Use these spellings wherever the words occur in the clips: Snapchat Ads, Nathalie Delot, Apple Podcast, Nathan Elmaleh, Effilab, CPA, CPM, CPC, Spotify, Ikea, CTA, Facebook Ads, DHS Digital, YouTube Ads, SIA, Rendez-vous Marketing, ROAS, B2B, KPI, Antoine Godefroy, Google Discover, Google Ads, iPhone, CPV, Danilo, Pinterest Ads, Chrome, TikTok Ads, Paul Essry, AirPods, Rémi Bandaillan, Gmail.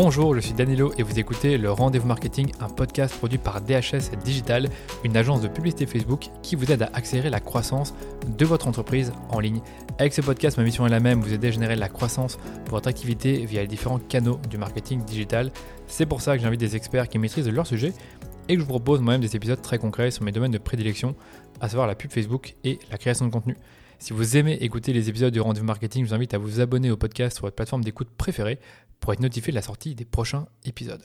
Bonjour, je suis Danilo et vous écoutez le Rendez-vous Marketing, un podcast produit par DHS Digital, une agence de publicité Facebook qui vous aide à accélérer la croissance de votre entreprise en ligne. Avec ce podcast, ma mission est la même, vous aider à générer la croissance pour votre activité via les différents canaux du marketing digital. C'est pour ça que j'invite des experts qui maîtrisent leur sujet et que je vous propose moi-même des épisodes très concrets sur mes domaines de prédilection, à savoir la pub Facebook et la création de contenu. Si vous aimez écouter les épisodes du Rendez-vous Marketing, je vous invite à vous abonner au podcast sur votre plateforme d'écoute préférée pour être notifié de la sortie des prochains épisodes.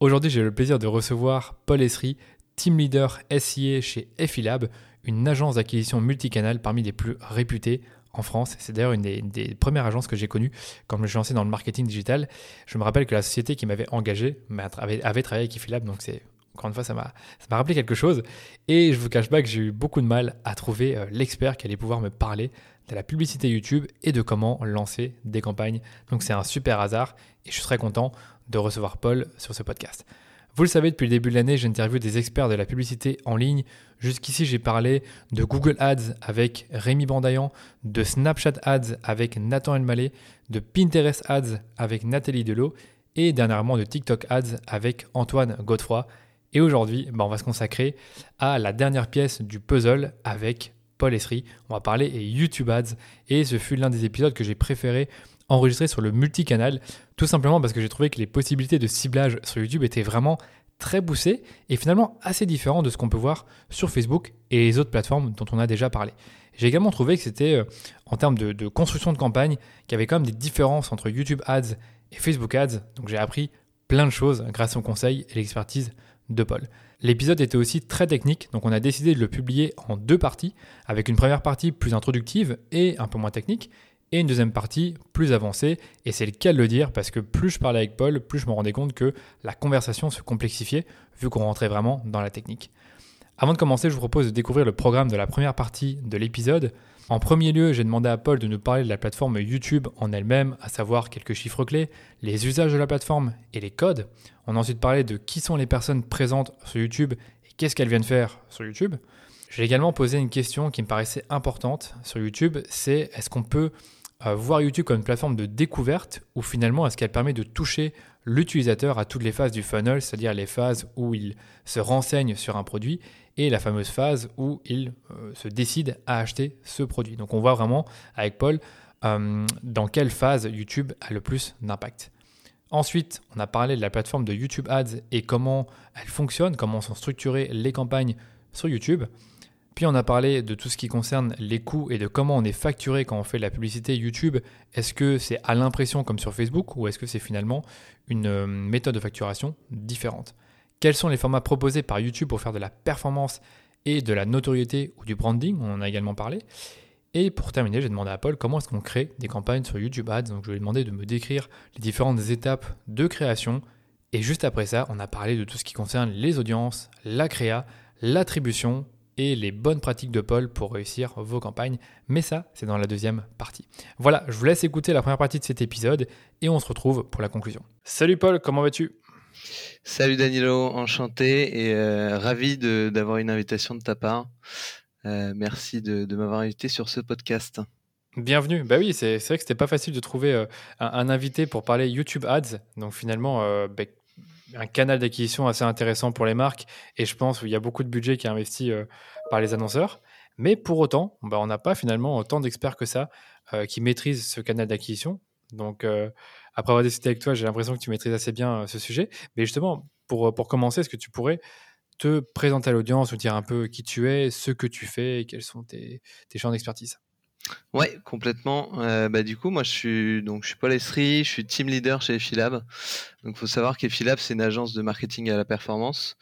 Aujourd'hui, j'ai le plaisir de recevoir Paul Essry, team leader SIA chez Effilab, une agence d'acquisition multicanal parmi les plus réputées en France. C'est d'ailleurs une des premières agences que j'ai connues quand je me suis lancé dans le marketing digital. Je me rappelle que la société qui m'avait engagé avait travaillé avec Effilab, donc c'est... Encore une fois, ça m'a rappelé quelque chose et je ne vous cache pas que j'ai eu beaucoup de mal à trouver l'expert qui allait pouvoir me parler de la publicité YouTube et de comment lancer des campagnes. Donc c'est un super hasard et je suis très content de recevoir Paul sur ce podcast. Vous le savez, depuis le début de l'année, j'interviewe des experts de la publicité en ligne. Jusqu'ici, j'ai parlé de Google Ads avec Rémi Bandaillan, de Snapchat Ads avec Nathan Elmaleh, de Pinterest Ads avec Nathalie Delot et dernièrement de TikTok Ads avec Antoine Godefroy. Et aujourd'hui, on va se consacrer à la dernière pièce du puzzle avec Paul Essry. On va parler YouTube Ads et ce fut l'un des épisodes que j'ai préféré enregistrer sur le multicanal, tout simplement parce que j'ai trouvé que les possibilités de ciblage sur YouTube étaient vraiment très poussées et finalement assez différentes de ce qu'on peut voir sur Facebook et les autres plateformes dont on a déjà parlé. J'ai également trouvé que c'était, en termes de construction de campagne, qu'il y avait quand même des différences entre YouTube Ads et Facebook Ads. Donc j'ai appris plein de choses grâce aux conseils et l'expertise de Paul. L'épisode était aussi très technique, donc on a décidé de le publier en deux parties, avec une première partie plus introductive et un peu moins technique, et une deuxième partie plus avancée, et c'est le cas de le dire, parce que plus je parlais avec Paul, plus je me rendais compte que la conversation se complexifiait, vu qu'on rentrait vraiment dans la technique. Avant de commencer, je vous propose de découvrir le programme de la première partie de l'épisode. En premier lieu, j'ai demandé à Paul de nous parler de la plateforme YouTube en elle-même, à savoir quelques chiffres clés, les usages de la plateforme et les codes. On a ensuite parlé de qui sont les personnes présentes sur YouTube et qu'est-ce qu'elles viennent faire sur YouTube. J'ai également posé une question qui me paraissait importante sur YouTube, c'est est-ce qu'on peut voir YouTube comme une plateforme de découverte ou finalement est-ce qu'elle permet de toucher l'utilisateur à toutes les phases du funnel, c'est-à-dire les phases où il se renseigne sur un produit et la fameuse phase où il se décide à acheter ce produit. Donc on voit vraiment avec Paul dans quelle phase YouTube a le plus d'impact. Ensuite, on a parlé de la plateforme de YouTube Ads et comment elle fonctionne, comment sont structurées les campagnes sur YouTube. Puis on a parlé de tout ce qui concerne les coûts et de comment on est facturé quand on fait de la publicité YouTube. Est-ce que c'est à l'impression comme sur Facebook ou est-ce que c'est finalement une méthode de facturation différente ? Quels sont les formats proposés par YouTube pour faire de la performance et de la notoriété ou du branding ? On en a également parlé. Et pour terminer, j'ai demandé à Paul comment est-ce qu'on crée des campagnes sur YouTube Ads. Donc je lui ai demandé de me décrire les différentes étapes de création. Et juste après ça, on a parlé de tout ce qui concerne les audiences, la créa, l'attribution et les bonnes pratiques de Paul pour réussir vos campagnes. Mais ça, c'est dans la deuxième partie. Voilà, je vous laisse écouter la première partie de cet épisode et on se retrouve pour la conclusion. Salut Paul, comment vas-tu ? Salut Danilo, enchanté et ravi d'avoir une invitation de ta part. Merci de m'avoir invité sur ce podcast. Bienvenue. Bah oui, c'est vrai que c'était pas facile de trouver un invité pour parler YouTube Ads. Donc finalement, un canal d'acquisition assez intéressant pour les marques et je pense qu'il y a beaucoup de budget qui est investi par les annonceurs. Mais pour autant, on n'a pas finalement autant d'experts que ça qui maîtrisent ce canal d'acquisition. Donc, après avoir discuté avec toi, j'ai l'impression que tu maîtrises assez bien ce sujet. Mais justement, pour commencer, est-ce que tu pourrais te présenter à l'audience ou dire un peu qui tu es, ce que tu fais et quels sont tes champs d'expertise ? Ouais, complètement. Du coup, moi, je suis Paul Essry, je suis team leader chez Effilab. Donc, faut savoir qu'Effilab, c'est une agence de marketing à la performance,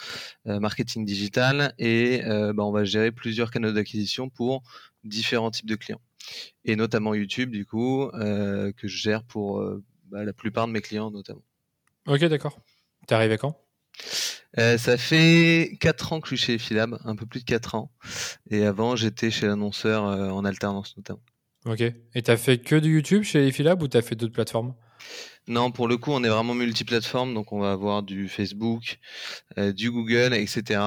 marketing digital, et on va gérer plusieurs canaux d'acquisition pour différents types de clients, et notamment YouTube, du coup, que je gère pour la plupart de mes clients, notamment. Ok, d'accord. T'es arrivé quand ? Ça fait 4 ans que je suis chez Effilab, un peu plus de 4 ans. Et avant, j'étais chez l'annonceur en alternance notamment. Ok. Et tu as fait que du YouTube chez Effilab ou tu as fait d'autres plateformes ? Non, pour le coup, on est vraiment multiplateforme, donc on va avoir du Facebook, du Google, etc.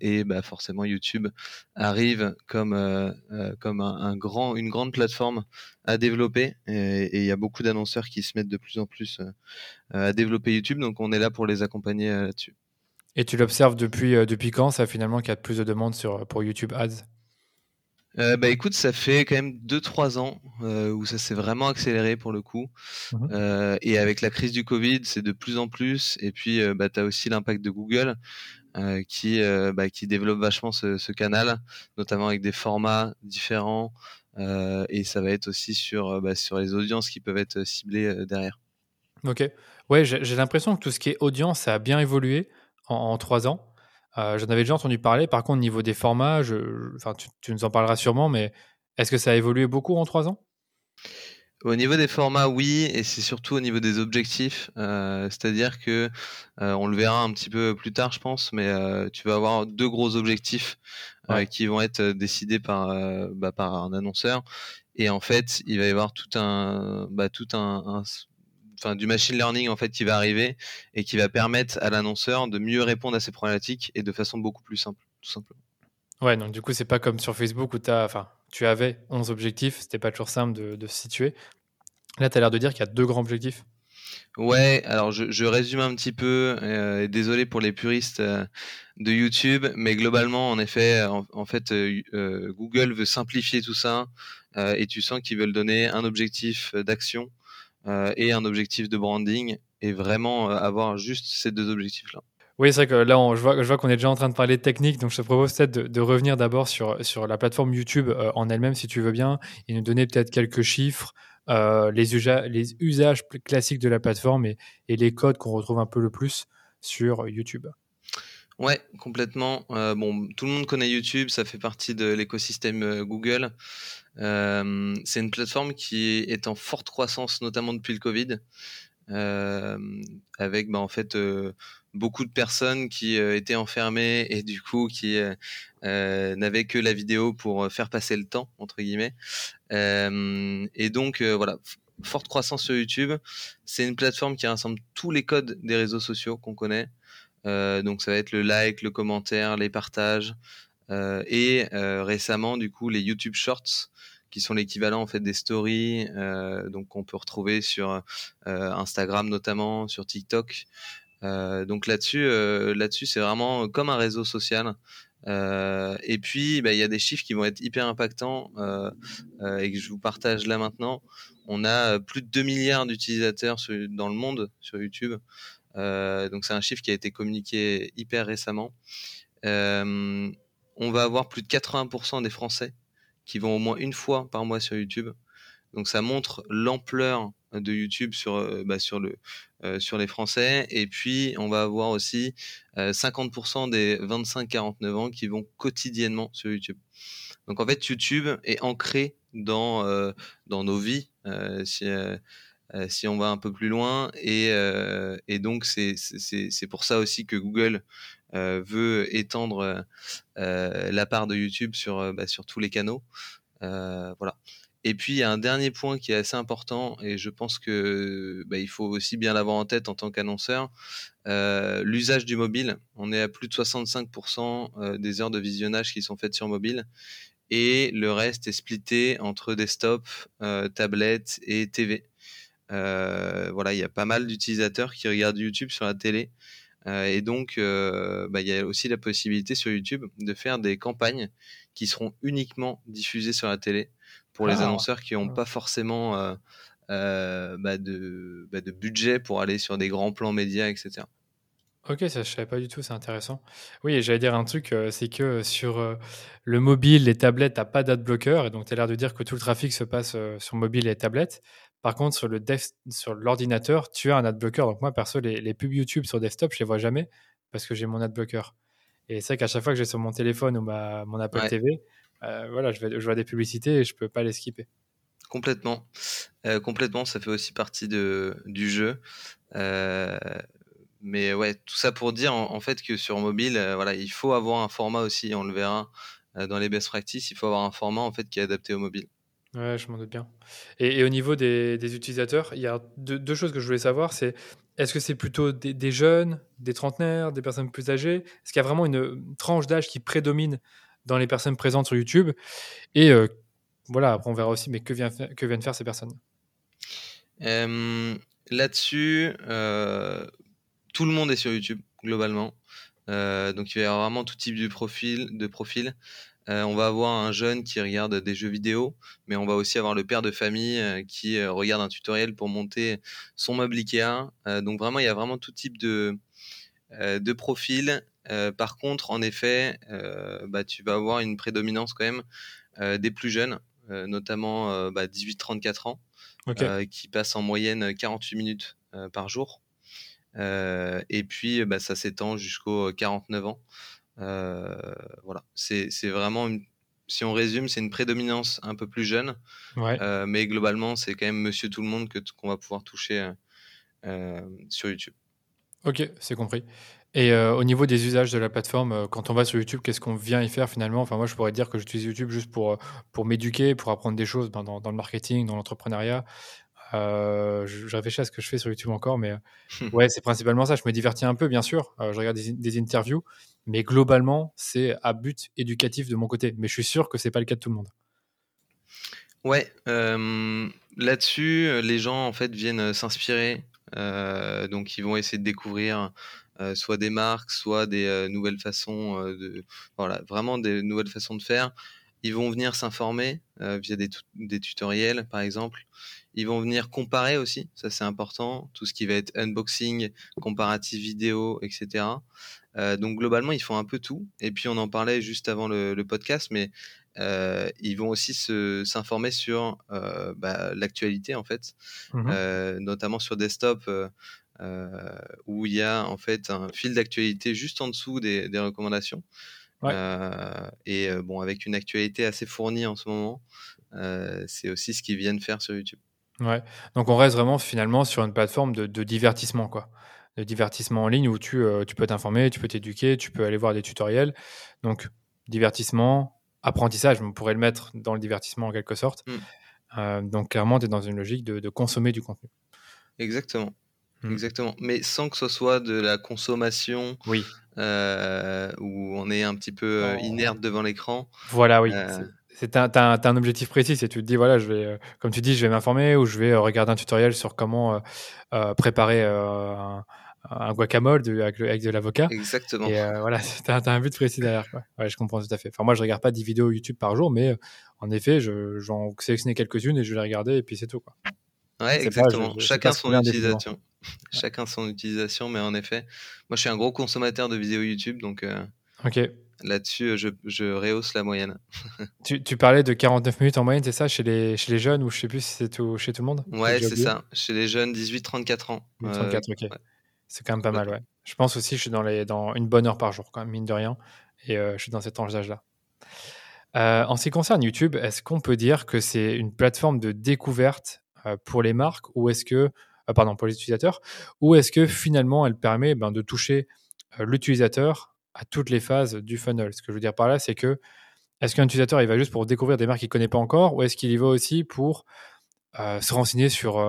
Et bah, forcément, YouTube arrive comme une grande plateforme à développer. Et il y a beaucoup d'annonceurs qui se mettent de plus en plus à développer YouTube, donc on est là pour les accompagner là-dessus. Et tu l'observes depuis quand, ça, finalement, qu'il y a plus de demandes pour YouTube Ads ? Écoute, ça fait quand même 2-3 ans où ça s'est vraiment accéléré pour le coup. Mmh. Et avec la crise du Covid, c'est de plus en plus. Et puis, tu as aussi l'impact de Google qui développe vachement ce canal, notamment avec des formats différents. Et ça va être aussi sur les audiences qui peuvent être ciblées derrière. Ok. Ouais, j'ai l'impression que tout ce qui est audience, ça a bien évolué en 3 ans. J'en avais déjà entendu parler. Par contre, au niveau des formats, tu nous en parleras sûrement, mais est-ce que ça a évolué beaucoup en 3 ans ? Au niveau des formats, oui, et c'est surtout au niveau des objectifs. C'est-à-dire que, on le verra un petit peu plus tard, je pense, mais tu vas avoir 2 gros objectifs qui vont être décidés par un annonceur. Et en fait, il va y avoir du machine learning en fait qui va arriver et qui va permettre à l'annonceur de mieux répondre à ces problématiques et de façon beaucoup plus simple, tout simplement. Ouais, donc du coup, c'est pas comme sur Facebook où tu avais 11 objectifs, c'était pas toujours simple de se situer. Là, tu as l'air de dire qu'il y a 2 grands objectifs. Ouais, alors je résume un petit peu, désolé pour les puristes de YouTube, mais globalement, en effet, Google veut simplifier tout ça et tu sens qu'ils veulent donner un objectif d'action et un objectif de branding et vraiment avoir juste ces 2 objectifs-là. Oui, c'est vrai que là, je vois qu'on est déjà en train de parler de technique, donc je te propose peut-être de revenir d'abord sur la plateforme YouTube en elle-même, si tu veux bien, et nous donner peut-être quelques chiffres, les usages classiques de la plateforme et les codes qu'on retrouve un peu le plus sur YouTube. Ouais, complètement. Tout le monde connaît YouTube, ça fait partie de l'écosystème Google. C'est une plateforme qui est en forte croissance, notamment depuis le Covid, avec beaucoup de personnes qui étaient enfermées et du coup qui n'avaient que la vidéo pour faire passer le temps, entre guillemets. Forte croissance sur YouTube. C'est une plateforme qui rassemble tous les codes des réseaux sociaux qu'on connaît. Donc ça va être le like, le commentaire, les partages et récemment du coup les YouTube Shorts qui sont l'équivalent en fait des stories donc qu'on peut retrouver sur Instagram notamment, sur TikTok. Donc là-dessus c'est vraiment comme un réseau social. Et puis il y a des chiffres qui vont être hyper impactants et que je vous partage là maintenant. On a plus de 2 milliards d'utilisateurs dans le monde sur YouTube. Donc c'est un chiffre qui a été communiqué hyper récemment. On va avoir plus de 80% des Français qui vont au moins une fois par mois sur YouTube. Donc ça montre l'ampleur de YouTube sur les Français. Et puis on va avoir aussi 50% des 25-49 ans qui vont quotidiennement sur YouTube. Donc en fait YouTube est ancré dans nos vies. Si on va un peu plus loin et donc c'est pour ça aussi que Google veut étendre la part de YouTube sur tous les canaux voilà. Et puis il y a un dernier point qui est assez important et je pense que il faut aussi bien l'avoir en tête en tant qu'annonceur, l'usage du mobile. On est à plus de 65% des heures de visionnage qui sont faites sur mobile. Et le reste est splitté entre desktop, tablette et TV. Il y a pas mal d'utilisateurs qui regardent YouTube sur la télé et donc il y a aussi la possibilité sur YouTube de faire des campagnes qui seront uniquement diffusées sur la télé pour les annonceurs qui n'ont pas forcément de budget pour aller sur des grands plans médias, etc. Ok, ça je savais pas du tout, c'est intéressant. Oui, et j'allais dire un truc, c'est que sur le mobile, les tablettes, t'as pas d'adblocker, et donc t'as l'air de dire que tout le trafic se passe sur mobile et tablette. Par contre, sur l'ordinateur, tu as un adblocker. Donc moi, perso, les pubs YouTube sur desktop, je les vois jamais parce que j'ai mon adblocker. Et c'est vrai qu'à chaque fois que j'ai sur mon téléphone ou mon Apple TV, je vois des publicités et je peux pas les skipper. Complètement, ça fait aussi partie du jeu. Mais ouais, tout ça pour dire en fait que sur mobile, il faut avoir un format aussi, on le verra dans les best practices, il faut avoir un format en fait qui est adapté au mobile. Ouais, je m'en doute bien. Et au niveau des utilisateurs, il y a deux choses que je voulais savoir. C'est est-ce que c'est plutôt des jeunes, des trentenaires, des personnes plus âgées? Est-ce qu'il y a vraiment une tranche d'âge qui prédomine dans les personnes présentes sur YouTube? Et voilà, après on verra aussi, mais que viennent faire ces personnes? Là-dessus, tout le monde est sur YouTube, globalement. Donc il va y avoir vraiment tout type de profil. On va avoir un jeune qui regarde des jeux vidéo, mais on va aussi avoir le père de famille qui regarde un tutoriel pour monter son meuble Ikea. Donc vraiment, il y a vraiment tout type de profil. Par contre, en effet, tu vas avoir une prédominance quand même des plus jeunes, notamment 18-34 ans, okay, qui passent en moyenne 48 minutes par jour. Et puis, ça s'étend jusqu'aux 49 ans. Voilà, c'est vraiment, si on résume, c'est une prédominance un peu plus jeune, ouais, mais globalement c'est quand même monsieur tout le monde qu'on va pouvoir toucher sur YouTube. Ok, c'est compris. Et au niveau des usages de la plateforme, quand on va sur YouTube, qu'est-ce qu'on vient y faire finalement? Enfin, moi je pourrais dire que j'utilise YouTube juste pour m'éduquer, pour apprendre des choses dans le marketing, dans l'entrepreneuriat. Je réfléchis à ce que je fais sur YouTube encore, mais ouais, c'est principalement ça. Je me divertis un peu, bien sûr. Je regarde des interviews, mais globalement, c'est à but éducatif de mon côté. Mais je suis sûr que c'est pas le cas de tout le monde. Ouais, là-dessus, les gens en fait viennent s'inspirer. Donc, ils vont essayer de découvrir soit des marques, soit des nouvelles façons vraiment des nouvelles façons de faire. Ils vont venir s'informer via des tutoriels, par exemple. Ils vont venir comparer aussi, ça c'est important, tout ce qui va être unboxing, comparatif vidéo, etc. Donc globalement, ils font un peu tout. Et puis on en parlait juste avant le podcast, mais ils vont aussi s'informer sur l'actualité en fait, notamment sur desktop où il y a en fait un fil d'actualité juste en dessous des recommandations. Ouais. Avec une actualité assez fournie en ce moment, c'est aussi ce qu'ils viennent faire sur YouTube. Ouais. Donc on reste vraiment finalement sur une plateforme de divertissement, quoi. De divertissement en ligne où tu peux t'informer, tu peux t'éduquer, tu peux aller voir des tutoriels. Donc divertissement, apprentissage, on pourrait le mettre dans le divertissement en quelque sorte. Donc clairement, tu es dans une logique de consommer du contenu. Exactement. Exactement, mais sans que ce soit de la consommation, oui, où on est un petit peu inerte devant l'écran. Voilà, oui. T'as un objectif précis, c'est tu te dis, voilà, je vais, comme tu dis, je vais m'informer ou je vais regarder un tutoriel sur comment préparer un guacamole avec de l'avocat. Exactement. Et voilà, t'as un but précis derrière, quoi. Ouais, je comprends tout à fait. Enfin, moi, je regarde pas 10 vidéos YouTube par jour, mais en effet, j'en sélectionnais quelques-unes et je les regardais et puis c'est tout, quoi. Ouais, c'est exactement. Pas, chacun son utilisation. Ouais. Chacun son utilisation, mais en effet, moi je suis un gros consommateur de vidéos YouTube, donc okay, là-dessus je rehausse la moyenne. tu parlais de 49 minutes en moyenne, c'est ça, chez les jeunes, ou je sais plus si c'est chez tout le monde? Ouais, c'est ça, chez les jeunes 18-34 ans. 34, ok. Ouais. C'est quand même pas mal, ouais. Je pense aussi que je suis dans une bonne heure par jour, quand même, mine de rien, et je suis dans cette tranche d'âge-là. En ce qui concerne YouTube, est-ce qu'on peut dire que c'est une plateforme de découverte pour les marques, ou est-ce que pour les utilisateurs, ou est-ce que finalement elle permet de toucher l'utilisateur à toutes les phases du funnel? Ce que je veux dire par là, c'est que est-ce qu'un utilisateur il va juste pour découvrir des marques qu'il ne connaît pas encore, ou est-ce qu'il y va aussi pour se renseigner sur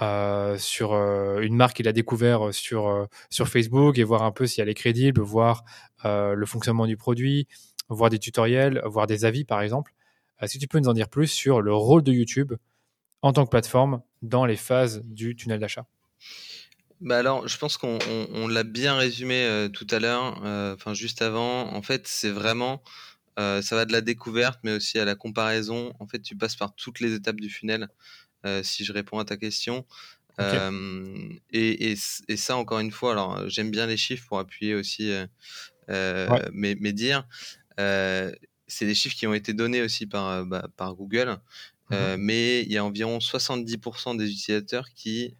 une marque qu'il a découvert sur Facebook et voir un peu si elle est crédible, voir le fonctionnement du produit, voir des tutoriels, voir des avis par exemple? Est-ce que tu peux nous en dire plus sur le rôle de YouTube en tant que plateforme dans les phases du tunnel d'achat? Alors, je pense qu'on l'a bien résumé tout à l'heure, juste avant. En fait, c'est vraiment, ça va de la découverte, mais aussi à la comparaison. En fait, tu passes par toutes les étapes du funnel, si je réponds à ta question. Okay. Et ça, encore une fois, alors j'aime bien les chiffres pour appuyer aussi ouais, mes dires. C'est des chiffres qui ont été donnés aussi par Google. Mais il y a environ 70% des utilisateurs qui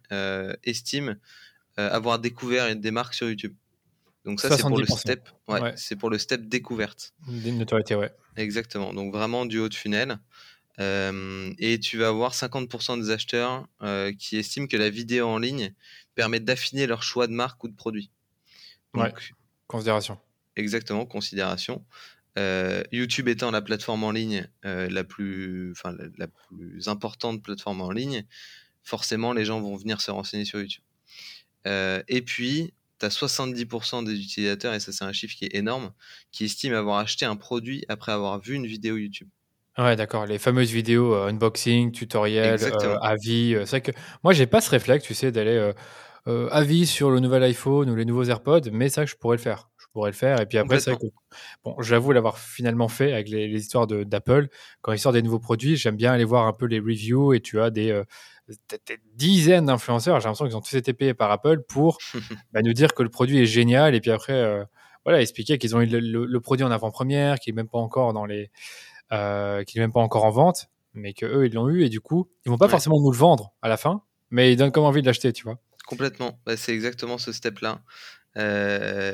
estiment avoir découvert des marques sur YouTube. Donc ça, 70%. C'est pour le step, ouais. C'est pour le step découverte. D'une notoriété, ouais. Exactement, donc vraiment du haut de funnel. Et tu vas avoir 50% des acheteurs qui estiment que la vidéo en ligne permet d'affiner leur choix de marque ou de produit. Donc, ouais, considération. Exactement, considération. YouTube étant la plateforme en ligne la plus importante plateforme en ligne, forcément les gens vont venir se renseigner sur YouTube. Et puis tu as 70% des utilisateurs, et ça c'est un chiffre qui est énorme, qui estiment avoir acheté un produit après avoir vu une vidéo YouTube. Ouais, d'accord, les fameuses vidéos unboxing, tutoriel, avis. C'est vrai que moi j'ai pas ce réflexe, tu sais, d'aller avis sur le nouvel iPhone ou les nouveaux AirPods, mais ça je pourrais le faire. Et puis après, c'est vrai que, bon, j'avoue l'avoir finalement fait avec les histoires d'Apple. Quand ils sortent des nouveaux produits, j'aime bien aller voir un peu les reviews, et tu as des dizaines d'influenceurs. J'ai l'impression qu'ils ont tous été payés par Apple pour nous dire que le produit est génial, et puis après, expliquer qu'ils ont eu le produit en avant-première, qu'il n'est même pas encore en vente, mais qu'eux, ils l'ont eu, et du coup, ils ne vont pas forcément nous le vendre à la fin, mais ils donnent comme envie de l'acheter, tu vois. Complètement. Bah, c'est exactement ce step-là.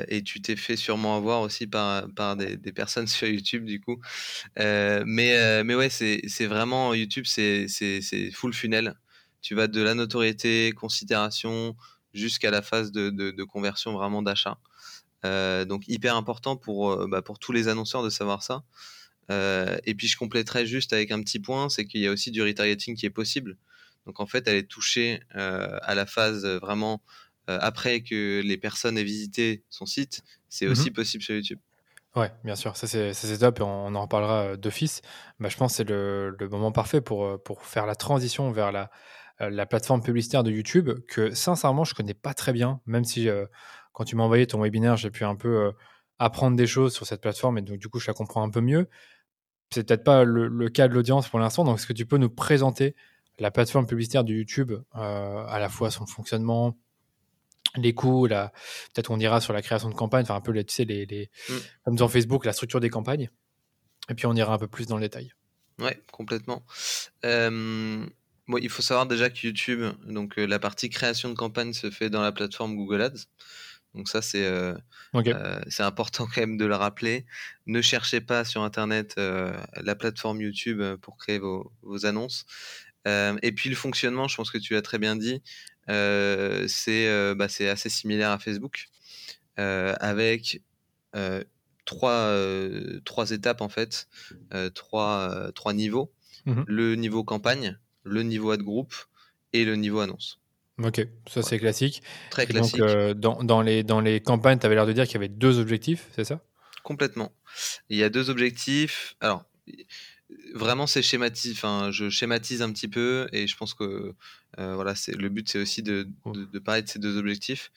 Et tu t'es fait sûrement avoir aussi par des personnes sur YouTube du coup, mais ouais, c'est vraiment YouTube, c'est full funnel. Tu vas de la notoriété, considération, jusqu'à la phase de conversion, vraiment d'achat, donc hyper important pour tous les annonceurs de savoir ça. Et puis je compléterai juste avec un petit point, c'est qu'il y a aussi du retargeting qui est possible, donc en fait aller toucher à la phase vraiment après que les personnes aient visité son site, c'est aussi possible sur YouTube. Ouais, bien sûr, ça c'est top, et on en reparlera d'office. Bah, je pense que c'est le moment parfait pour faire la transition vers la plateforme publicitaire de YouTube, que sincèrement, je ne connais pas très bien, même si quand tu m'as envoyé ton webinaire, j'ai pu un peu apprendre des choses sur cette plateforme, et donc du coup, je la comprends un peu mieux. C'est peut-être pas le cas de l'audience pour l'instant, donc est-ce que tu peux nous présenter la plateforme publicitaire de YouTube, à la fois son fonctionnement, les coûts, peut-être on ira sur la création de campagne, enfin un peu comme dans Facebook, la structure des campagnes, et puis on ira un peu plus dans le détail. Ouais, complètement. Bon, il faut savoir déjà que YouTube, donc la partie création de campagne se fait dans la plateforme Google Ads, donc ça c'est important quand même de le rappeler. Ne cherchez pas sur internet la plateforme YouTube pour créer vos annonces. Et puis le fonctionnement, je pense que tu l'as très bien dit, c'est assez similaire à Facebook, avec trois étapes en fait, trois niveaux. Le niveau campagne, le niveau ad group et le niveau annonce. Ok, ça c'est classique. Très classique. Donc, dans les campagnes, tu avais l'air de dire qu'il y avait deux objectifs, c'est ça ? Complètement. Il y a deux objectifs. Alors, vraiment, c'est schématique. Enfin, je schématise un petit peu, et je pense que le but, c'est aussi de parler de ces deux objectifs.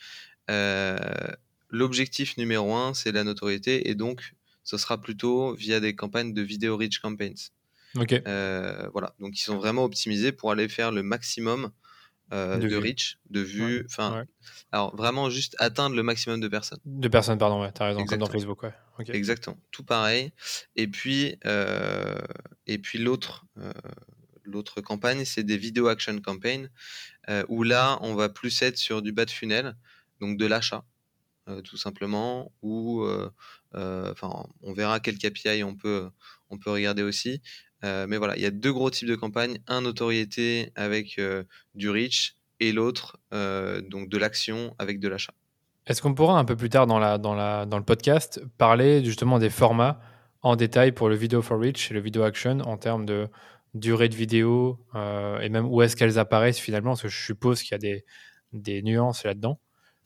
L'objectif numéro 1, c'est la notoriété, et donc, ce sera plutôt via des campagnes de vidéo rich campaigns. Ok. Donc, ils sont vraiment optimisés pour aller faire le maximum de reach, de vues. Enfin, alors vraiment juste atteindre le maximum de personnes. Ouais, t'as raison, comme dans Facebook, ouais. Okay. Exactement, tout pareil. Et puis l'autre campagne, c'est des vidéo action campaign, où là, on va plus être sur du bas de funnel, donc de l'achat, tout simplement, où on verra quel KPI on peut regarder aussi. Mais voilà, il y a deux gros types de campagnes, un notoriété avec du reach, et l'autre donc de l'action avec de l'achat. Est-ce qu'on pourra un peu plus tard dans le podcast parler justement des formats en détail pour le vidéo for reach et le vidéo action en termes de durée de vidéo, et même où est-ce qu'elles apparaissent finalement, parce que je suppose qu'il y a des nuances là-dedans.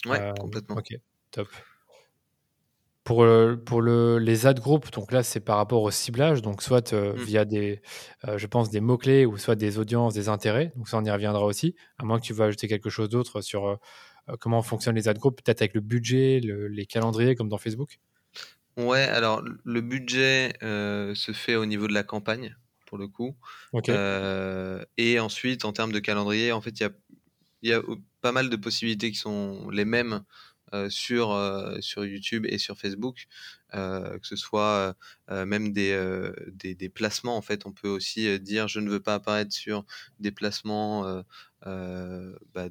Ouais, complètement. Ok, top. Pour les ad group, donc là c'est par rapport au ciblage, donc soit via des mots-clés, ou soit des audiences, des intérêts, donc ça on y reviendra aussi, à moins que tu veux ajouter quelque chose d'autre sur comment fonctionnent les ad group, peut-être avec le budget, les calendriers comme dans Facebook. Ouais, alors le budget se fait au niveau de la campagne pour le coup, et ensuite en termes de calendrier, en fait il y a pas mal de possibilités qui sont les mêmes sur YouTube et sur Facebook, que ce soit même des placements. En fait, on peut aussi dire je ne veux pas apparaître sur des placements avec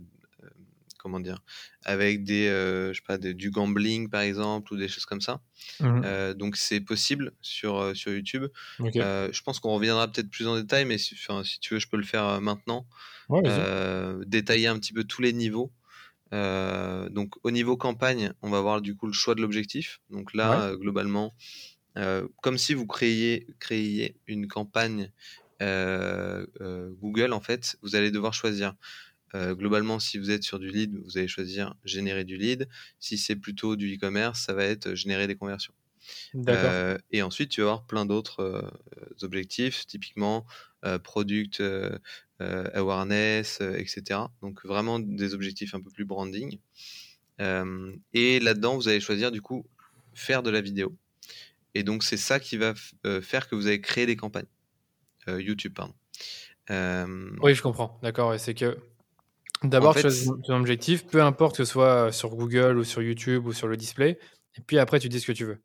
du gambling par exemple, ou des choses comme ça. Donc c'est possible sur YouTube. Je pense qu'on reviendra peut-être plus en détail, mais si tu veux je peux le faire maintenant, détailler un petit peu tous les niveaux. Donc au niveau campagne, on va voir du coup le choix de l'objectif. Donc là, globalement, comme si vous créiez une campagne Google, en fait, vous allez devoir choisir. Globalement, si vous êtes sur du lead, vous allez choisir générer du lead. Si c'est plutôt du e-commerce, ça va être générer des conversions. D'accord. Et ensuite, tu vas avoir plein d'autres objectifs, typiquement product awareness, etc. Donc vraiment des objectifs un peu plus branding. Et là-dedans, vous allez choisir du coup faire de la vidéo. Et donc c'est ça qui va faire que vous allez créer des campagnes YouTube, pardon. Oui, je comprends. D'accord. Et c'est que d'abord, en fait, tu choisis ton objectif, peu importe que ce soit sur Google ou sur YouTube ou sur le display. Et puis après, tu dis ce que tu veux.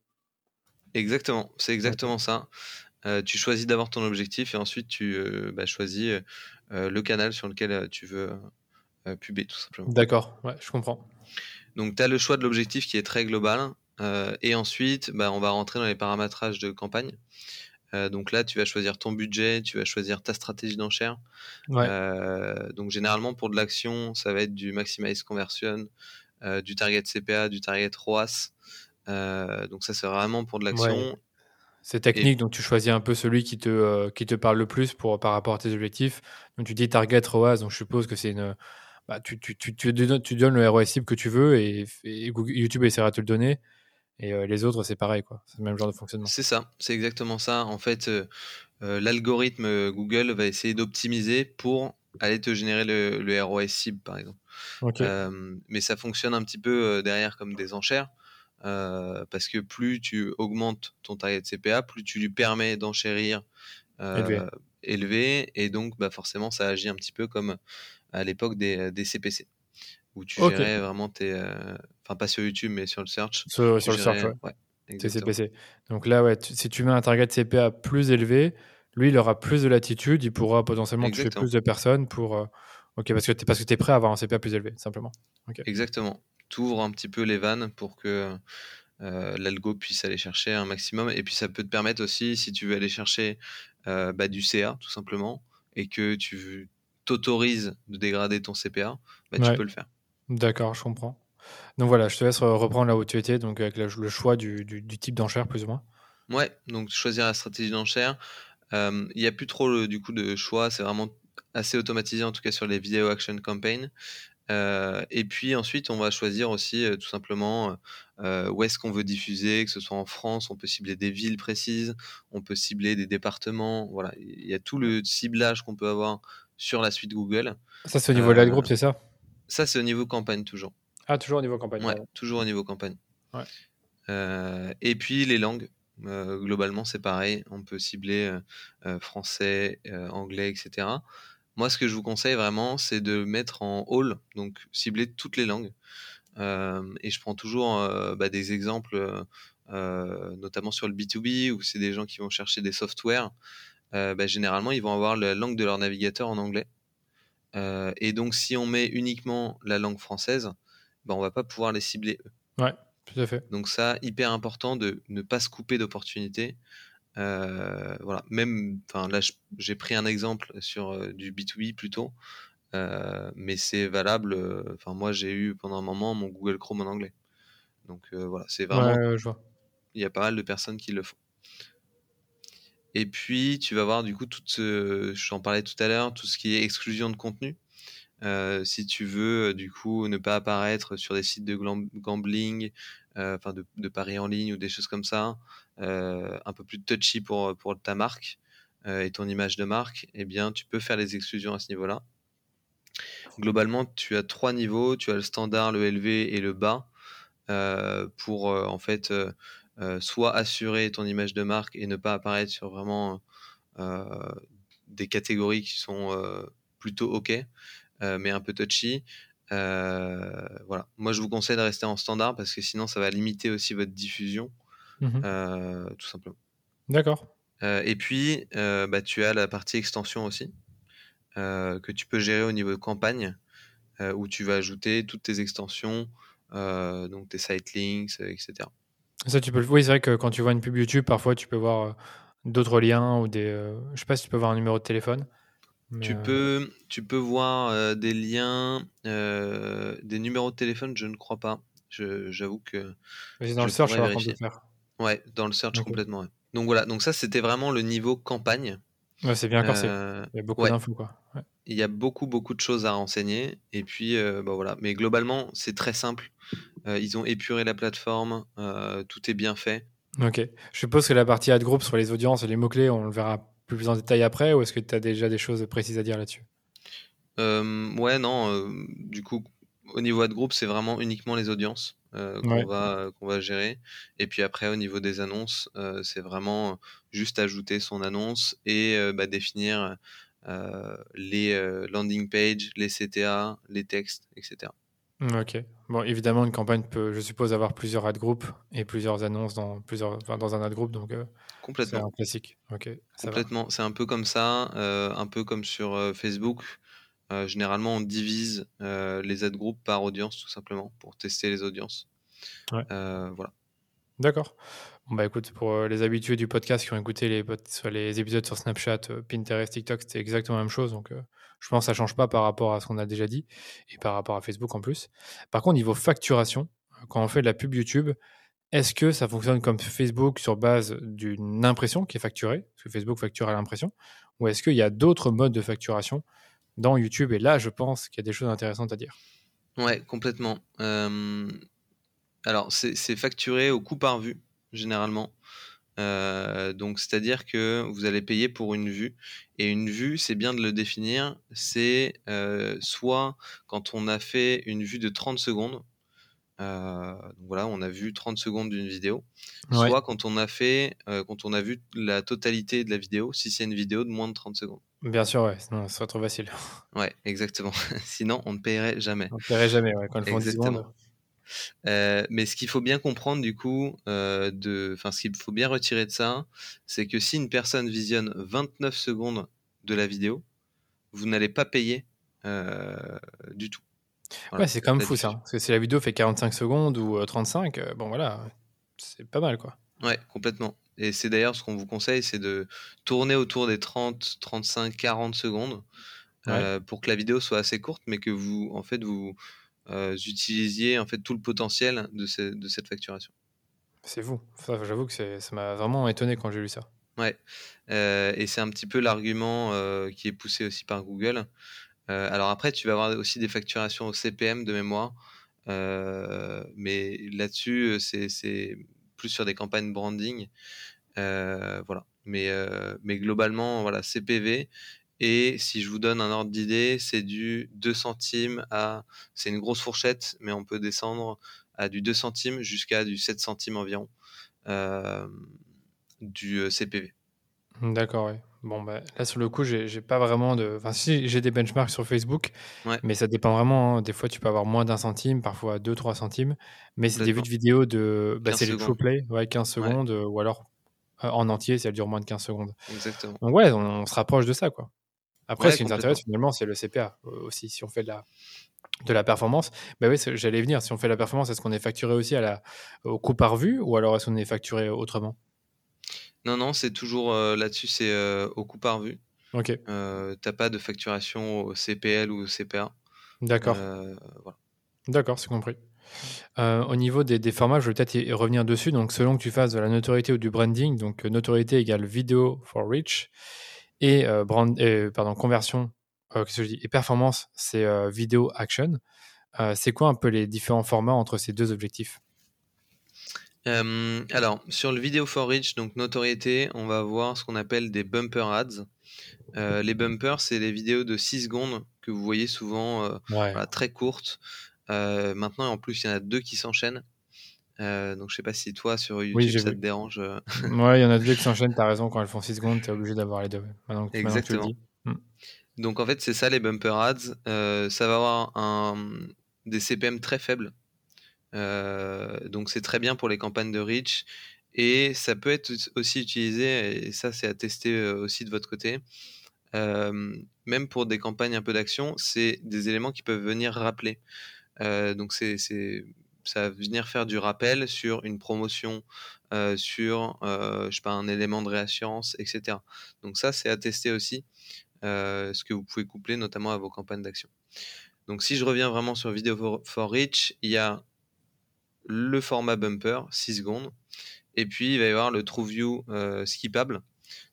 Exactement, c'est exactement ça. Tu choisis d'abord ton objectif et ensuite tu choisis le canal sur lequel tu veux publier, tout simplement. D'accord, ouais, je comprends. Donc, tu as le choix de l'objectif qui est très global. Et ensuite, on va rentrer dans les paramétrages de campagne. Donc là, tu vas choisir ton budget, tu vas choisir ta stratégie d'enchère. Ouais. Donc, généralement, pour de l'action, ça va être du maximize conversion, du target CPA, du target ROAS. Donc ça c'est vraiment pour de l'action, ouais. C'est technique. Et donc tu choisis un peu celui qui te parle le plus par rapport à tes objectifs. Donc tu dis target ROAS, donc je suppose que c'est une tu donnes le ROAS cible que tu veux et YouTube essaiera de te le donner, et les autres c'est pareil quoi, c'est le même genre de fonctionnement. C'est ça, c'est exactement ça en fait. L'algorithme Google va essayer d'optimiser pour aller te générer le ROAS cible par exemple. Okay. Mais ça fonctionne un petit peu derrière comme des enchères. Parce que plus tu augmentes ton target CPA, plus tu lui permets d'enchérir élevé, et donc forcément ça agit un petit peu comme à l'époque des CPC où tu gérais vraiment tes pas sur YouTube mais sur le search, sur gérais, le search, ouais, tes CPC. Donc là si tu mets un target CPA plus élevé, lui il aura plus de latitude, il pourra potentiellement toucher plus de personnes pour parce que tu es prêt à avoir un CPA plus élevé simplement. Okay. Exactement. T'ouvres un petit peu les vannes pour que l'algo puisse aller chercher un maximum. Et puis ça peut te permettre aussi, si tu veux aller chercher du CA tout simplement, et que tu t'autorises de dégrader ton CPA, tu peux le faire. D'accord, je comprends. Donc voilà, je te laisse reprendre là où tu étais, donc avec le choix du type d'enchère plus ou moins. Ouais, donc choisir la stratégie d'enchère. Il n'y a plus trop de choix, c'est vraiment assez automatisé en tout cas sur les Video Action Campaign. Et puis ensuite on va choisir aussi tout simplement où est-ce qu'on veut diffuser, que ce soit en France, on peut cibler des villes précises, on peut cibler des départements, voilà, il y a tout le ciblage qu'on peut avoir sur la suite Google. Ça c'est au niveau de l'ad group, c'est ça ? Ça c'est au niveau campagne toujours. Ah, toujours au niveau campagne. Ouais, toujours au niveau campagne. Ouais. Et puis les langues, globalement c'est pareil, on peut cibler français, anglais, etc. Moi, ce que je vous conseille vraiment, c'est de mettre en all, donc cibler toutes les langues. Et je prends toujours des exemples, notamment sur le B2B, où c'est des gens qui vont chercher des softwares. Généralement, ils vont avoir la langue de leur navigateur en anglais. Et donc, si on met uniquement la langue française, on ne va pas pouvoir les cibler eux. Ouais, tout à fait. Donc ça, hyper important de ne pas se couper d'opportunités. Là j'ai pris un exemple sur du B2B plutôt, mais c'est valable. Moi j'ai eu pendant un moment mon Google Chrome en anglais, donc c'est vraiment je vois. Il y a pas mal de personnes qui le font. Et puis tu vas voir du coup j'en parlais tout à l'heure, tout ce qui est exclusion de contenu. Si tu veux du coup ne pas apparaître sur des sites de gambling, de paris en ligne ou des choses comme ça, un peu plus touchy pour ta marque et ton image de marque, eh bien tu peux faire les exclusions à ce niveau-là. Globalement, tu as 3 niveaux, tu as le standard, le élevé et le bas, pour soit assurer ton image de marque et ne pas apparaître sur vraiment des catégories qui sont plutôt OK, mais un peu touchy. Moi je vous conseille de rester en standard parce que sinon ça va limiter aussi votre diffusion. Tout simplement. D'accord. Et puis tu as la partie extension aussi, que tu peux gérer au niveau de campagne, où tu vas ajouter toutes tes extensions, donc tes site links, etc. Ça tu peux le... Oui, c'est vrai que quand tu vois une pub YouTube, parfois tu peux voir d'autres liens ou des je sais pas si tu peux voir un numéro de téléphone. Tu peux voir des liens, des numéros de téléphone, je ne crois pas. J'avoue que. Mais c'est dans le search, alors qu'on peut le faire. Ouais, dans le search, okay. Complètement. Ouais. Donc voilà, donc ça c'était vraiment le niveau campagne. Ouais, c'est bien corsé. Il y a beaucoup d'infos, quoi. Ouais. Il y a beaucoup de choses à renseigner. Et puis, voilà. Mais globalement, c'est très simple. Ils ont épuré la plateforme. Tout est bien fait. Ok. Je suppose que la partie ad group sur les audiences et les mots-clés, on le verra plus en détail après. Ou est-ce que tu as déjà des choses précises à dire là-dessus ? Du coup, au niveau ad group, c'est vraiment uniquement les audiences qu'on va gérer. Et puis après, au niveau des annonces, c'est vraiment juste ajouter son annonce et définir... les landing pages, les CTA, les textes, etc. Ok. Bon, évidemment, une campagne peut, je suppose, avoir plusieurs ad group et plusieurs annonces dans un ad group, donc complètement. C'est un classique. Ok. Complètement. C'est un peu comme ça, un peu comme sur Facebook. Généralement, on divise les ad group par audience, tout simplement, pour tester les audiences. Ouais. Voilà. D'accord. Bon bah écoute, pour les habitués du podcast qui ont écouté les épisodes sur Snapchat, Pinterest, TikTok, c'était exactement la même chose. Donc je pense que ça ne change pas par rapport à ce qu'on a déjà dit et par rapport à Facebook en plus. Par contre, niveau facturation, quand on fait de la pub YouTube, est-ce que ça fonctionne comme Facebook sur base d'une impression qui est facturée, parce que Facebook facture à l'impression, ou est-ce qu'il y a d'autres modes de facturation dans YouTube ? Et là, je pense qu'il y a des choses intéressantes à dire. Ouais, complètement. Alors, c'est facturé au coût par vue, généralement. Donc, c'est-à-dire que vous allez payer pour une vue. Et une vue, c'est bien de le définir, c'est soit quand on a fait une vue de 30 secondes, voilà, on a vu 30 secondes d'une vidéo, ouais. Soit quand on a vu la totalité de la vidéo, si c'est une vidéo de moins de 30 secondes. Bien sûr, ouais, sinon ce serait trop facile. Ouais, exactement. Sinon, on ne paierait jamais. On ne paierait jamais, ouais, quand le fond de 10 secondes. Mais ce qu'il faut bien comprendre du coup, ce qu'il faut bien retirer de ça, c'est que si une personne visionne 29 secondes de la vidéo, vous n'allez pas payer du tout. Voilà, ouais, c'est quand même fou ça, parce que si la vidéo fait 45 secondes ou 35, c'est pas mal quoi. Ouais, complètement. Et c'est d'ailleurs ce qu'on vous conseille, c'est de tourner autour des 30, 35, 40 secondes pour que la vidéo soit assez courte, mais que vous utilisiez en fait tout le potentiel de cette facturation. C'est vous. Ça, j'avoue que ça m'a vraiment étonné quand j'ai lu ça. Ouais. Et c'est un petit peu l'argument qui est poussé aussi par Google. Alors après, tu vas avoir aussi des facturations au CPM de mémoire, mais là-dessus, c'est plus sur des campagnes branding. Voilà. Mais globalement, voilà, CPV. Et si je vous donne un ordre d'idée, c'est du 2 centimes à... C'est une grosse fourchette, mais on peut descendre à du 2 centimes jusqu'à du 7 centimes environ du CPV. D'accord, oui. Bon, là, sur le coup, j'ai pas vraiment de... Enfin, si, j'ai des benchmarks sur Facebook, ouais. Mais ça dépend vraiment. Hein. Des fois, tu peux avoir moins d'un centime, parfois 2-3 centimes. Mais c'est des vues de vidéos de... c'est le show play, ouais, 15 secondes, ouais. Ou alors en entier, si elle dure moins de 15 secondes. Exactement. Donc ouais, on se rapproche de ça, quoi. Après, ce qui nous intéresse finalement, c'est le CPA aussi. Si on fait de la performance, j'allais venir. Si on fait la performance, est-ce qu'on est facturé aussi au coût par vue ou alors est-ce qu'on est facturé autrement ? Non, c'est toujours là-dessus, c'est au coût par vue. Ok. T'as pas de facturation au CPL ou au CPA. D'accord. Voilà. D'accord, c'est compris. Au niveau des formats, je vais peut-être y revenir dessus. Donc, selon que tu fasses de la notoriété ou du branding, donc notoriété égale vidéo for reach. Et conversion, et performance, c'est vidéo action. C'est quoi un peu les différents formats entre ces deux objectifs ? Alors, sur le vidéo for reach, donc notoriété, on va avoir ce qu'on appelle des bumper ads. Les bumpers, c'est les vidéos de 6 secondes que vous voyez souvent, voilà, très courtes. Maintenant, en plus, il y en a 2 qui s'enchaînent. Donc, je sais pas si toi sur YouTube te dérange. Ouais, il y en a 2 qui s'enchaînent, t'as raison, quand elles font 6 secondes, t'es obligé d'avoir les 2. Exactement. Que tu le dis. Donc, en fait, c'est ça les bumper ads. Ça va avoir des CPM très faibles. Donc, c'est très bien pour les campagnes de reach. Et ça peut être aussi utilisé, et ça, c'est à tester aussi de votre côté. Même pour des campagnes un peu d'action, c'est des éléments qui peuvent venir rappeler. Donc, ça va venir faire du rappel sur une promotion, sur un élément de réassurance, etc. Donc ça, c'est à tester aussi, ce que vous pouvez coupler notamment à vos campagnes d'action. Donc si je reviens vraiment sur Video for Reach, il y a le format bumper, 6 secondes, Et puis, il va y avoir le True View skippable.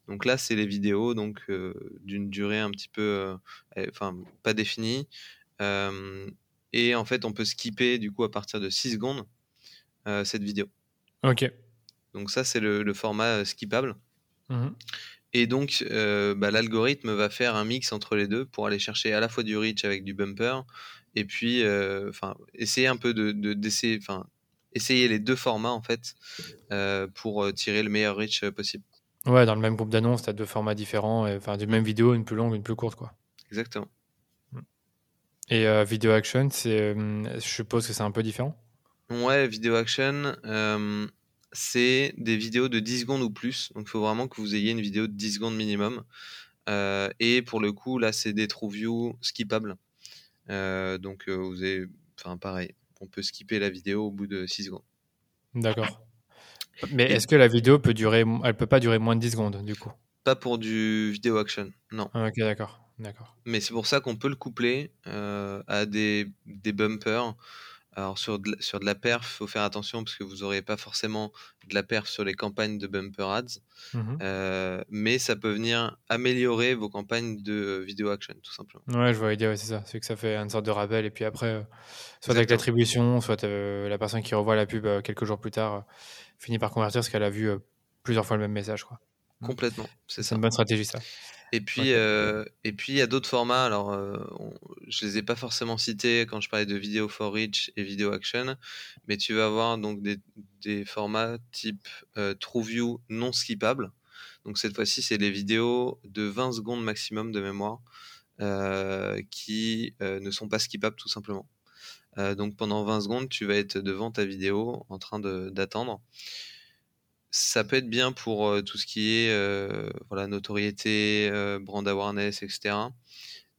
Donc là, c'est les vidéos donc, d'une durée un petit peu pas définie. Et en fait, on peut skipper du coup à partir de 6 secondes cette vidéo. Ok. Donc ça, c'est le format skippable. Mmh. Et donc, l'algorithme va faire un mix entre les deux pour aller chercher à la fois du reach avec du bumper et puis essayer un peu essayer les deux formats en fait pour tirer le meilleur reach possible. Ouais, dans le même groupe d'annonces, tu as deux formats différents, d'une même vidéo, une plus longue, une plus courte, quoi. Exactement. Et vidéo action, je suppose que c'est un peu différent. Ouais, vidéo action, c'est des vidéos de 10 secondes ou plus. Donc, il faut vraiment que vous ayez une vidéo de 10 secondes minimum. Et pour le coup, là, c'est des true view skippables. Vous avez... pareil, on peut skipper la vidéo au bout de 6 secondes. D'accord. Mais est-ce que la vidéo peut pas durer moins de 10 secondes, du coup ? Pas pour du vidéo action, non. Ah, ok, d'accord. Mais c'est pour ça qu'on peut le coupler à des bumpers. Alors, sur de la perf, il faut faire attention parce que vous n'aurez pas forcément de la perf sur les campagnes de bumper ads. Mm-hmm. Mais ça peut venir améliorer vos campagnes de vidéo action, tout simplement. Ouais, je vois l'idée, c'est ça. C'est que ça fait une sorte de rappel. Et puis après, soit avec l'attribution, soit la personne qui revoit la pub quelques jours plus tard finit par convertir parce qu'elle a vu plusieurs fois le même message, quoi. Complètement, c'est ça. C'est une bonne stratégie, ça. Et puis, ouais. Il y a d'autres formats. Alors, je les ai pas forcément cités quand je parlais de vidéo for reach et vidéo action, mais tu vas avoir donc des formats type true view non skippable. Donc cette fois-ci, c'est les vidéos de 20 secondes maximum de mémoire qui ne sont pas skippables tout simplement. Donc pendant 20 secondes, tu vas être devant ta vidéo en train d'attendre. Ça peut être bien pour tout ce qui est notoriété, brand awareness, etc.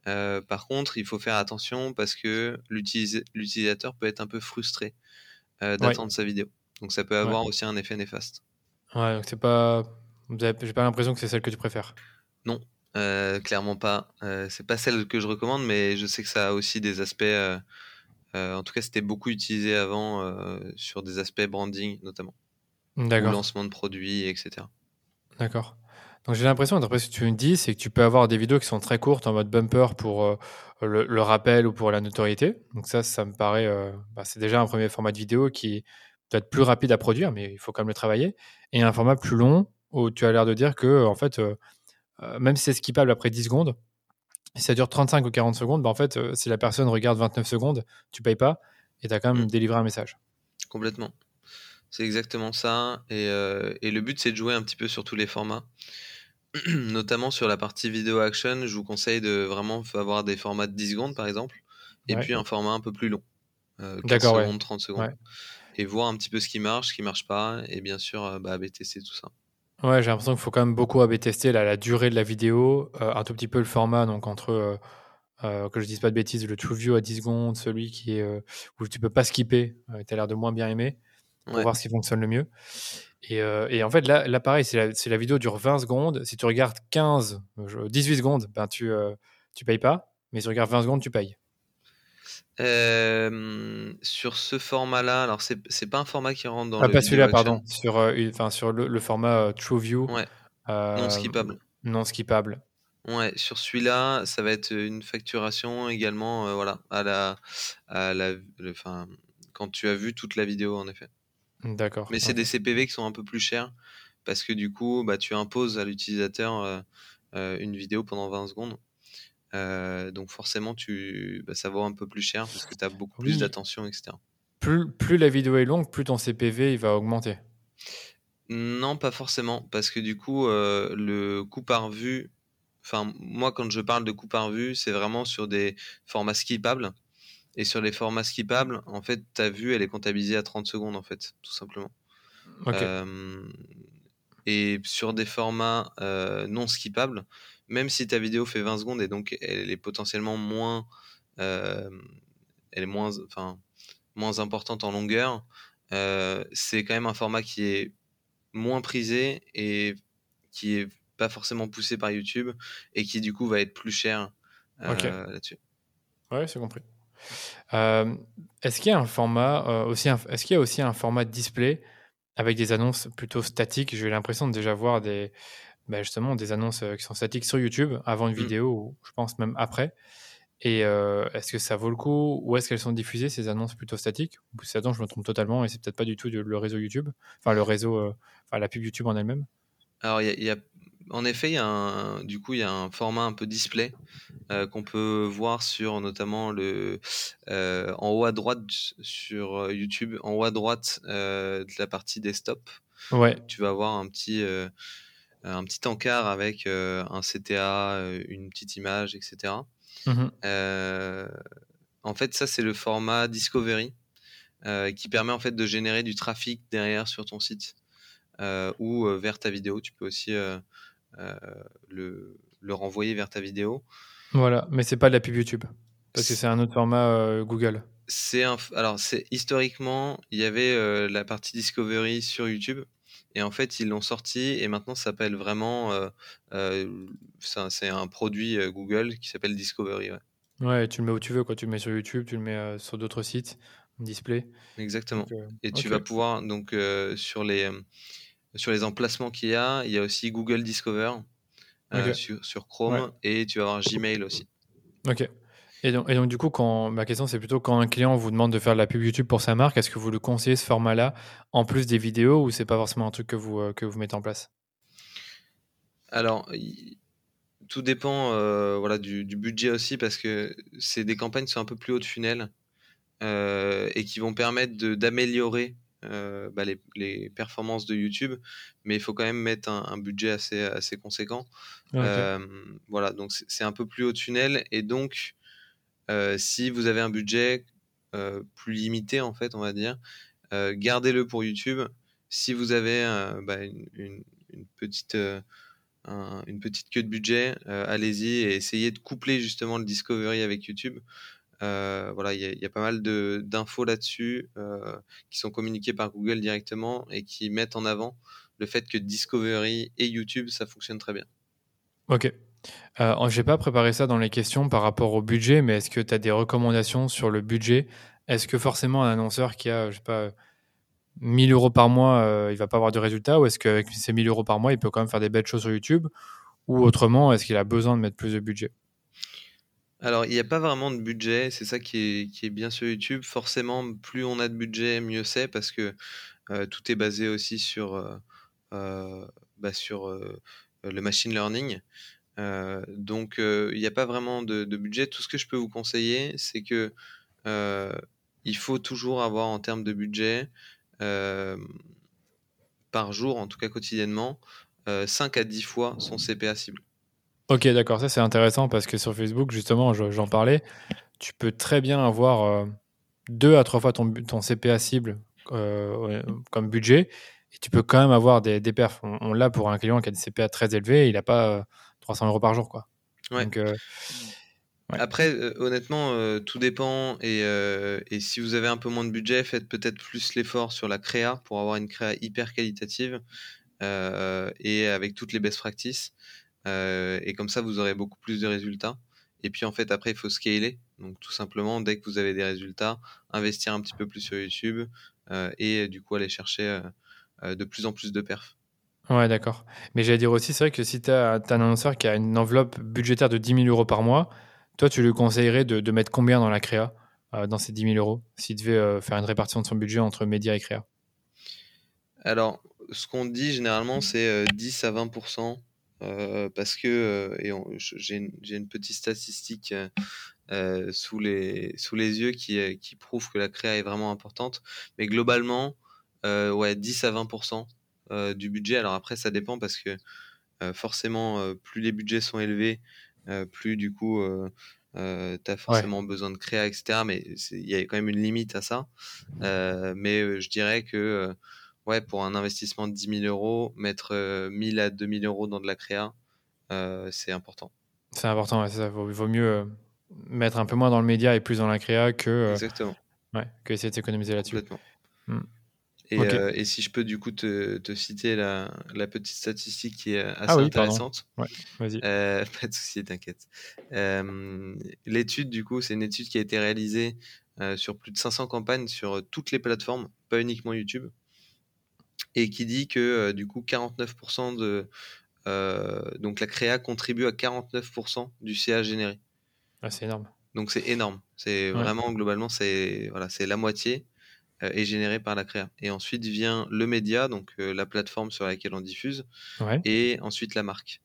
Par contre, il faut faire attention parce que l'utilisateur peut être un peu frustré d'attendre sa vidéo. Donc, ça peut avoir aussi un effet néfaste. Ouais, donc j'ai pas l'impression que c'est celle que tu préfères. Non, clairement pas. C'est pas celle que je recommande, mais je sais que ça a aussi des aspects. En tout cas, c'était beaucoup utilisé avant sur des aspects branding, notamment. D'accord. Ou lancement de produits, etc. D'accord. Donc j'ai l'impression, d'après ce que tu me dis, c'est que tu peux avoir des vidéos qui sont très courtes en mode bumper pour le rappel ou pour la notoriété. Donc ça me paraît... c'est déjà un premier format de vidéo qui peut être plus rapide à produire, mais il faut quand même le travailler. Et un format plus long où tu as l'air de dire que, en fait, même si c'est skippable après 10 secondes, si ça dure 35 ou 40 secondes, si la personne regarde 29 secondes, tu ne payes pas et tu as quand même délivré un message. Complètement. C'est exactement ça, et le but c'est de jouer un petit peu sur tous les formats, notamment sur la partie vidéo action. Je vous conseille de vraiment avoir des formats de 10 secondes par exemple, et puis un format un peu plus long, 15 secondes, 30 secondes, et voir un petit peu ce qui marche pas, et bien sûr A/B tester tout ça. Ouais, j'ai l'impression qu'il faut quand même beaucoup A/B tester la durée de la vidéo, un tout petit peu le format, donc entre... que je dise pas de bêtises, le true view à 10 secondes, celui qui où tu peux pas skipper, t'as l'air de moins bien aimer, pour voir ce qui fonctionne le mieux. Et en fait, là pareil, si la vidéo dure 20 secondes, si tu regardes 18 secondes, tu payes pas, mais si tu regardes 20 secondes, tu payes. Sur ce format-là, alors c'est pas un format qui rentre dans le... pas celui-là, pardon, sur le format TrueView. Ouais. Non skippable. Non skippable. Ouais, sur celui-là, ça va être une facturation également, quand tu as vu toute la vidéo, en effet. D'accord. Mais c'est des CPV qui sont un peu plus chers parce que du coup, tu imposes à l'utilisateur une vidéo pendant 20 secondes. Donc forcément, ça vaut un peu plus cher parce que tu as beaucoup plus d'attention, etc. Plus la vidéo est longue, plus ton CPV il va augmenter. Non, pas forcément. Parce que du coup, le coût par vue... Enfin, moi, quand je parle de coût par vue, c'est vraiment sur des formats skippables. Et sur les formats skippables, en fait, ta vue, elle est comptabilisée à 30 secondes, en fait, tout simplement. Okay. Et sur des formats non skippables, même si ta vidéo fait 20 secondes et donc elle est potentiellement moins importante en longueur, c'est quand même un format qui est moins prisé et qui est pas forcément poussé par YouTube et qui, du coup, va être plus cher là-dessus. Ouais, c'est compris. Est-ce qu'il y a aussi un format display avec des annonces plutôt statiques. J'ai eu l'impression de déjà voir des annonces qui sont statiques sur YouTube avant une vidéo, ou je pense même après. Et est-ce que ça vaut le coup, ou est-ce qu'elles sont diffusées, ces annonces plutôt statiques? Attends, je me trompe totalement, et c'est peut-être pas du tout le réseau YouTube, la pub YouTube en elle-même. Alors, en effet, il y a un format un peu display qu'on peut voir sur notamment en haut à droite sur YouTube, en haut à droite de la partie desktop. Ouais. Tu vas avoir un petit encart avec un CTA, une petite image, etc. Mmh. En fait, ça c'est le format Discovery qui permet en fait de générer du trafic derrière sur ton site ou vers ta vidéo. Tu peux aussi le renvoyer vers ta vidéo. Voilà, mais c'est pas de la pub YouTube parce que c'est un autre format Google. Historiquement, il y avait la partie Discovery sur YouTube. Et en fait, ils l'ont sorti et maintenant, ça s'appelle vraiment... c'est un produit Google qui s'appelle Discovery. Ouais, tu le mets où tu veux, quoi. Tu le mets sur YouTube, tu le mets sur d'autres sites, display. Exactement. Donc, et tu vas pouvoir, donc, sur les emplacements qu'il y a, il y a aussi Google Discover sur Chrome et tu vas avoir Gmail aussi. Ok. Et donc, du coup, ma question, c'est plutôt quand un client vous demande de faire de la pub YouTube pour sa marque, est-ce que vous lui conseillez ce format-là en plus des vidéos ou c'est pas forcément un truc que vous mettez en place? Alors, tout dépend du budget aussi parce que c'est des campagnes qui sont un peu plus haut de funnel et qui vont permettre d'améliorer les performances de YouTube, mais il faut quand même mettre un budget assez conséquent. Okay. Donc c'est un peu plus haut de funnel et donc... si vous avez un budget plus limité, en fait, on va dire, gardez-le pour YouTube. Si vous avez une petite queue de budget, allez-y et essayez de coupler justement le Discovery avec YouTube. Il y a pas mal d'infos là-dessus qui sont communiquées par Google directement et qui mettent en avant le fait que Discovery et YouTube, ça fonctionne très bien. Ok. J'ai pas préparé ça dans les questions par rapport au budget, mais est-ce que tu as des recommandations sur le budget? Est-ce que forcément un annonceur qui a 1 000 € par mois, il va pas avoir de résultat, ou est-ce qu'avec ces 1 000 € par mois il peut quand même faire des belles choses sur YouTube, ou autrement est-ce qu'il a besoin de mettre plus de budget? Alors il n'y a pas vraiment de budget, c'est ça qui est bien sur YouTube. Forcément plus on a de budget mieux c'est, parce que tout est basé aussi sur le machine learning. Donc il n'y a pas vraiment de budget. Tout ce que je peux vous conseiller, c'est que il faut toujours avoir en termes de budget par jour, en tout cas quotidiennement, 5 à 10 fois son CPA cible. Ok, d'accord, ça c'est intéressant parce que sur Facebook, justement, j'en parlais, tu peux très bien avoir 2 à 3 fois ton CPA cible comme budget, et tu peux quand même avoir des perfs. On l'a pour un client qui a des CPA très élevés, il n'a pas... 300 € par jour, quoi. Ouais. Donc, après, honnêtement, tout dépend. Et si vous avez un peu moins de budget, faites peut-être plus l'effort sur la créa pour avoir une créa hyper qualitative et avec toutes les best practices. Et comme ça, vous aurez beaucoup plus de résultats. Et puis, en fait, après, il faut scaler. Donc, tout simplement, dès que vous avez des résultats, investir un petit peu plus sur YouTube et du coup, aller chercher de plus en plus de perfs. Ouais, d'accord. Mais j'allais dire aussi, c'est vrai que si tu as un annonceur qui a une enveloppe budgétaire de 10 000 € par mois, toi, tu lui conseillerais de mettre combien dans la créa, dans ces 10 000 € s'il devait faire une répartition de son budget entre médias et créa? Alors, ce qu'on dit généralement, c'est 10 à 20%, parce que j'ai une petite statistique sous les yeux qui prouve que la créa est vraiment importante. Mais globalement, 10 à 20%. Du budget. Alors après ça dépend parce que forcément plus les budgets sont élevés, plus du coup t'as forcément besoin de créa, etc. Mais il y a quand même une limite à ça, mais je dirais que pour un investissement de 10 000 €, mettre 1 000 à 2 000 € dans de la créa, c'est important. C'est important, ouais, c'est ça. Il vaut mieux mettre un peu moins dans le média et plus dans la créa que essayer de s'économiser là-dessus. Complètement. Et si je peux du coup te citer la petite statistique qui est assez intéressante. Vas-y. Pas de souci, t'inquiète. L'étude, du coup, c'est une étude qui a été réalisée sur plus de 500 campagnes sur toutes les plateformes, pas uniquement YouTube. et qui dit que du coup 49% de donc la créa contribue à 49% du CA généré. Ah, c'est énorme. Donc c'est énorme. C'est vraiment globalement c'est la moitié est générée par la créa. Et ensuite vient le média, donc la plateforme sur laquelle on diffuse, et ensuite la marque.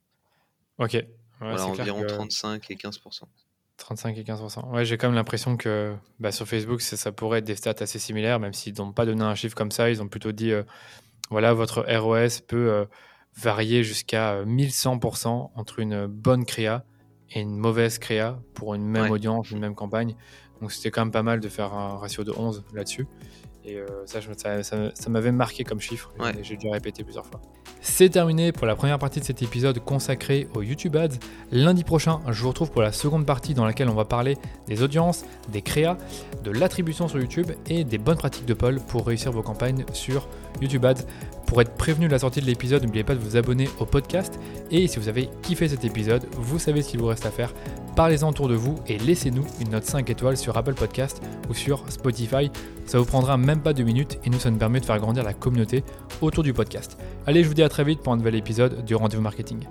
Ok. Ouais, voilà, environ 35 et 15%. 35 et 15%. Ouais, j'ai quand même l'impression que sur Facebook, ça pourrait être des stats assez similaires, même s'ils n'ont pas donné un chiffre comme ça. Ils ont plutôt dit, voilà, votre ROS peut varier jusqu'à 1100% entre une bonne créa et une mauvaise créa pour une même audience, une même campagne. Donc, c'était quand même pas mal de faire un ratio de 11 là-dessus. Et ça m'avait marqué comme chiffre. Ouais. J'ai déjà répété plusieurs fois. C'est terminé pour la première partie de cet épisode consacré aux YouTube Ads. Lundi prochain, je vous retrouve pour la seconde partie dans laquelle on va parler des audiences, des créas, de l'attribution sur YouTube et des bonnes pratiques de Paul pour réussir vos campagnes sur YouTube Ads. Pour être prévenu de la sortie de l'épisode, n'oubliez pas de vous abonner au podcast. Et si vous avez kiffé cet épisode, vous savez ce qu'il vous reste à faire. Parlez-en autour de vous et laissez-nous une note 5 étoiles sur Apple Podcast ou sur Spotify. Ça vous prendra même pas 2 minutes et nous, ça nous permet de faire grandir la communauté autour du podcast. Allez, je vous dis à très vite pour un nouvel épisode du Rendez-vous Marketing.